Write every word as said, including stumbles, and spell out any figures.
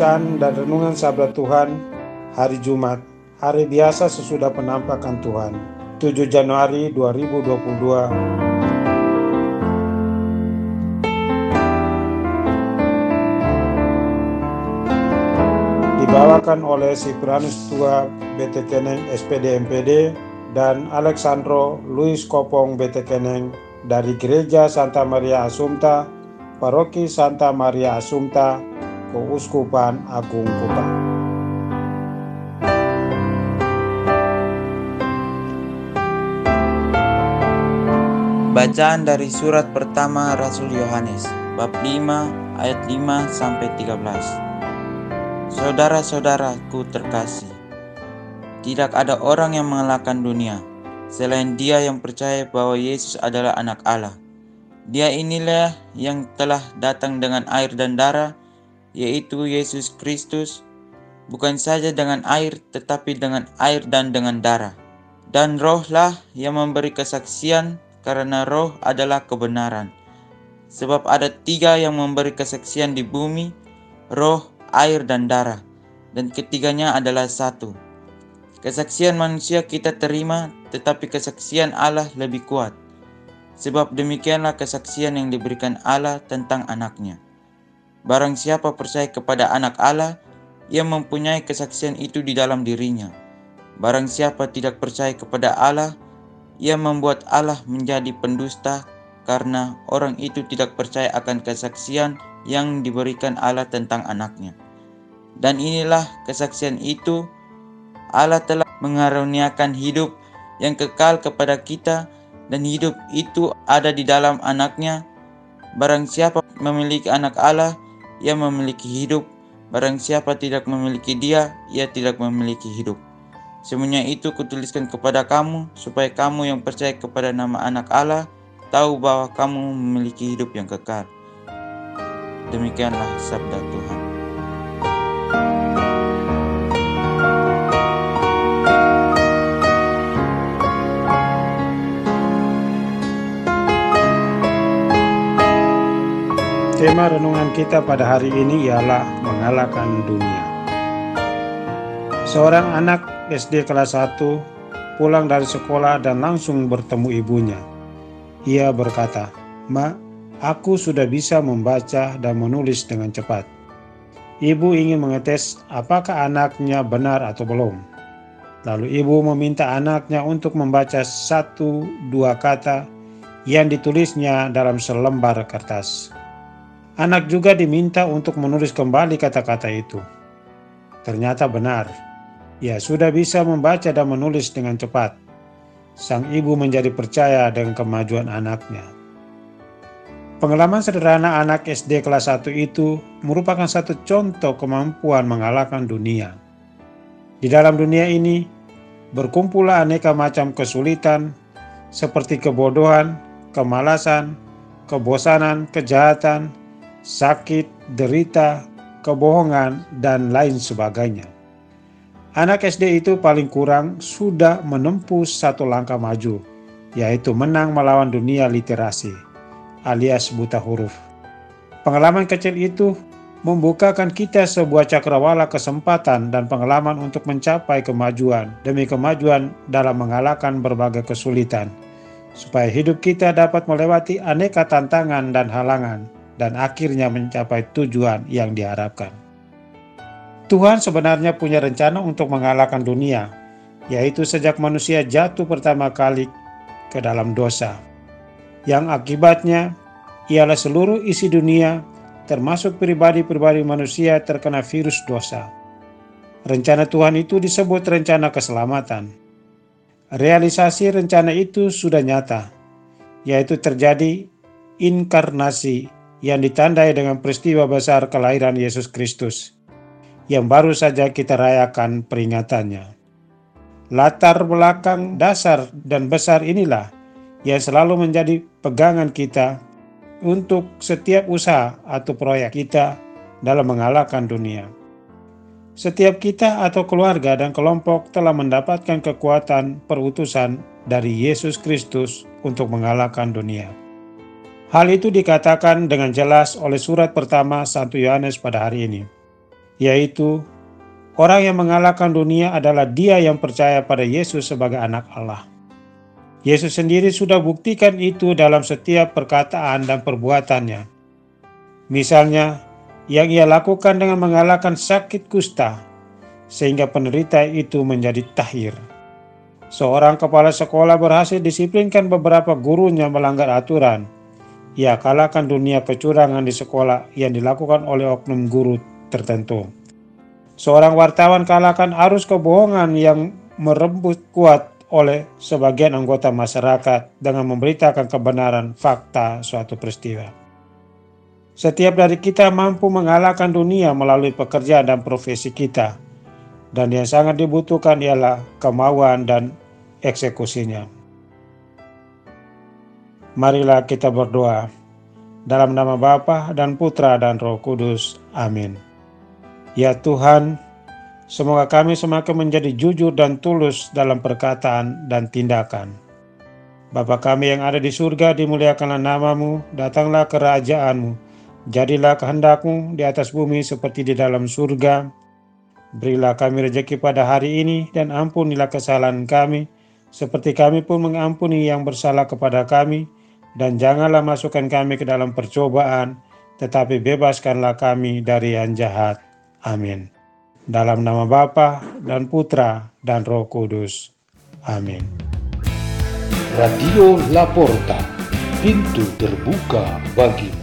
Bacaan dan renungan sabda Tuhan hari Jumat, hari biasa sesudah penampakan Tuhan, tujuh Januari dua ribu dua puluh dua. Dibawakan oleh Siprianus Tua Betekeneng S P D M P D dan Alexandro Luis Kopong Betekeneng dari Gereja Santa Maria Asumta, Paroki Santa Maria Asumta, Keuskupan Agung Kupang. Bacaan dari surat pertama Rasul Yohanes, bab lima ayat lima sampai tiga belas. Saudara-saudaraku terkasih, tidak ada orang yang mengalahkan dunia selain dia yang percaya bahwa Yesus adalah Anak Allah. Dia inilah yang telah datang dengan air dan darah, yaitu Yesus Kristus, bukan saja dengan air tetapi dengan air dan dengan darah. Dan rohlah yang memberi kesaksian, karena roh adalah kebenaran. Sebab ada tiga yang memberi kesaksian di bumi, roh, air, dan darah, dan ketiganya adalah satu. Kesaksian manusia kita terima, tetapi kesaksian Allah lebih kuat. Sebab demikianlah kesaksian yang diberikan Allah tentang anaknya. Barang siapa percaya kepada Anak Allah, ia mempunyai kesaksian itu di dalam dirinya. Barang siapa tidak percaya kepada Allah, ia membuat Allah menjadi pendusta, karena orang itu tidak percaya akan kesaksian yang diberikan Allah tentang anaknya. Dan inilah kesaksian itu, Allah telah mengaruniakan hidup yang kekal kepada kita, dan hidup itu ada di dalam anaknya. Barang siapa memiliki Anak Allah, ia memiliki hidup. Barang siapa tidak memiliki Dia, ia tidak memiliki hidup. Semuanya itu kutuliskan kepada kamu, supaya kamu yang percaya kepada nama Anak Allah tahu bahwa kamu memiliki hidup yang kekal. Demikianlah sabda Tuhan. Tema renungan kita pada hari ini ialah mengalahkan dunia. Seorang anak S D kelas satu pulang dari sekolah dan langsung bertemu ibunya. Ia berkata, "Ma, aku sudah bisa membaca dan menulis dengan cepat." Ibu ingin mengetes apakah anaknya benar atau belum. Lalu ibu meminta anaknya untuk membaca satu dua kata yang ditulisnya dalam selembar kertas. Anak juga diminta untuk menulis kembali kata-kata itu. Ternyata benar, ia sudah bisa membaca dan menulis dengan cepat. Sang ibu menjadi percaya dengan kemajuan anaknya. Pengalaman sederhana anak S D kelas satu itu merupakan satu contoh kemampuan mengalahkan dunia. Di dalam dunia ini, berkumpullah aneka macam kesulitan seperti kebodohan, kemalasan, kebosanan, kejahatan, sakit, derita, kebohongan, dan lain sebagainya. Anak S D itu paling kurang sudah menempuh satu langkah maju, yaitu menang melawan dunia literasi, alias buta huruf. Pengalaman kecil itu membukakan kita sebuah cakrawala kesempatan dan pengalaman untuk mencapai kemajuan demi kemajuan dalam mengalahkan berbagai kesulitan, supaya hidup kita dapat melewati aneka tantangan dan halangan, dan akhirnya mencapai tujuan yang diharapkan. Tuhan sebenarnya punya rencana untuk mengalahkan dunia, yaitu sejak manusia jatuh pertama kali ke dalam dosa, yang akibatnya ialah seluruh isi dunia, termasuk pribadi-pribadi manusia, terkena virus dosa. Rencana Tuhan itu disebut rencana keselamatan. Realisasi rencana itu sudah nyata, yaitu terjadi inkarnasi yang ditandai dengan peristiwa besar kelahiran Yesus Kristus, yang baru saja kita rayakan peringatannya. Latar belakang dasar dan besar inilah yang selalu menjadi pegangan kita untuk setiap usaha atau proyek kita dalam mengalahkan dunia. Setiap kita atau keluarga dan kelompok telah mendapatkan kekuatan perutusan dari Yesus Kristus untuk mengalahkan dunia. Hal itu dikatakan dengan jelas oleh surat pertama Santo Yohanes pada hari ini, yaitu orang yang mengalahkan dunia adalah dia yang percaya pada Yesus sebagai anak Allah. Yesus sendiri sudah buktikan itu dalam setiap perkataan dan perbuatannya. Misalnya, yang ia lakukan dengan mengalahkan sakit kusta, sehingga penderita itu menjadi tahir. Seorang kepala sekolah berhasil disiplinkan beberapa gurunya melanggar aturan. Ia kalahkan dunia kecurangan di sekolah yang dilakukan oleh oknum guru tertentu. Seorang wartawan kalahkan arus kebohongan yang merembus kuat oleh sebagian anggota masyarakat dengan memberitakan kebenaran fakta suatu peristiwa. Setiap dari kita mampu mengalahkan dunia melalui pekerjaan dan profesi kita, dan yang sangat dibutuhkan ialah kemauan dan eksekusinya. Marilah kita berdoa dalam nama Bapa dan Putra dan Roh Kudus. Amin. Ya Tuhan, semoga kami semakin menjadi jujur dan tulus dalam perkataan dan tindakan. Bapa kami yang ada di surga, dimuliakanlah nama-Mu, datanglah kerajaan-Mu, jadilah kehendak-Mu di atas bumi seperti di dalam surga. Berilah kami rejeki pada hari ini, dan ampunilah kesalahan kami, seperti kami pun mengampuni yang bersalah kepada kami, dan janganlah masukkan kami ke dalam percobaan, tetapi bebaskanlah kami dari yang jahat. Amin. Dalam nama Bapa dan Putra dan Roh Kudus. Amin. Radio Laporta, pintu terbuka bagi.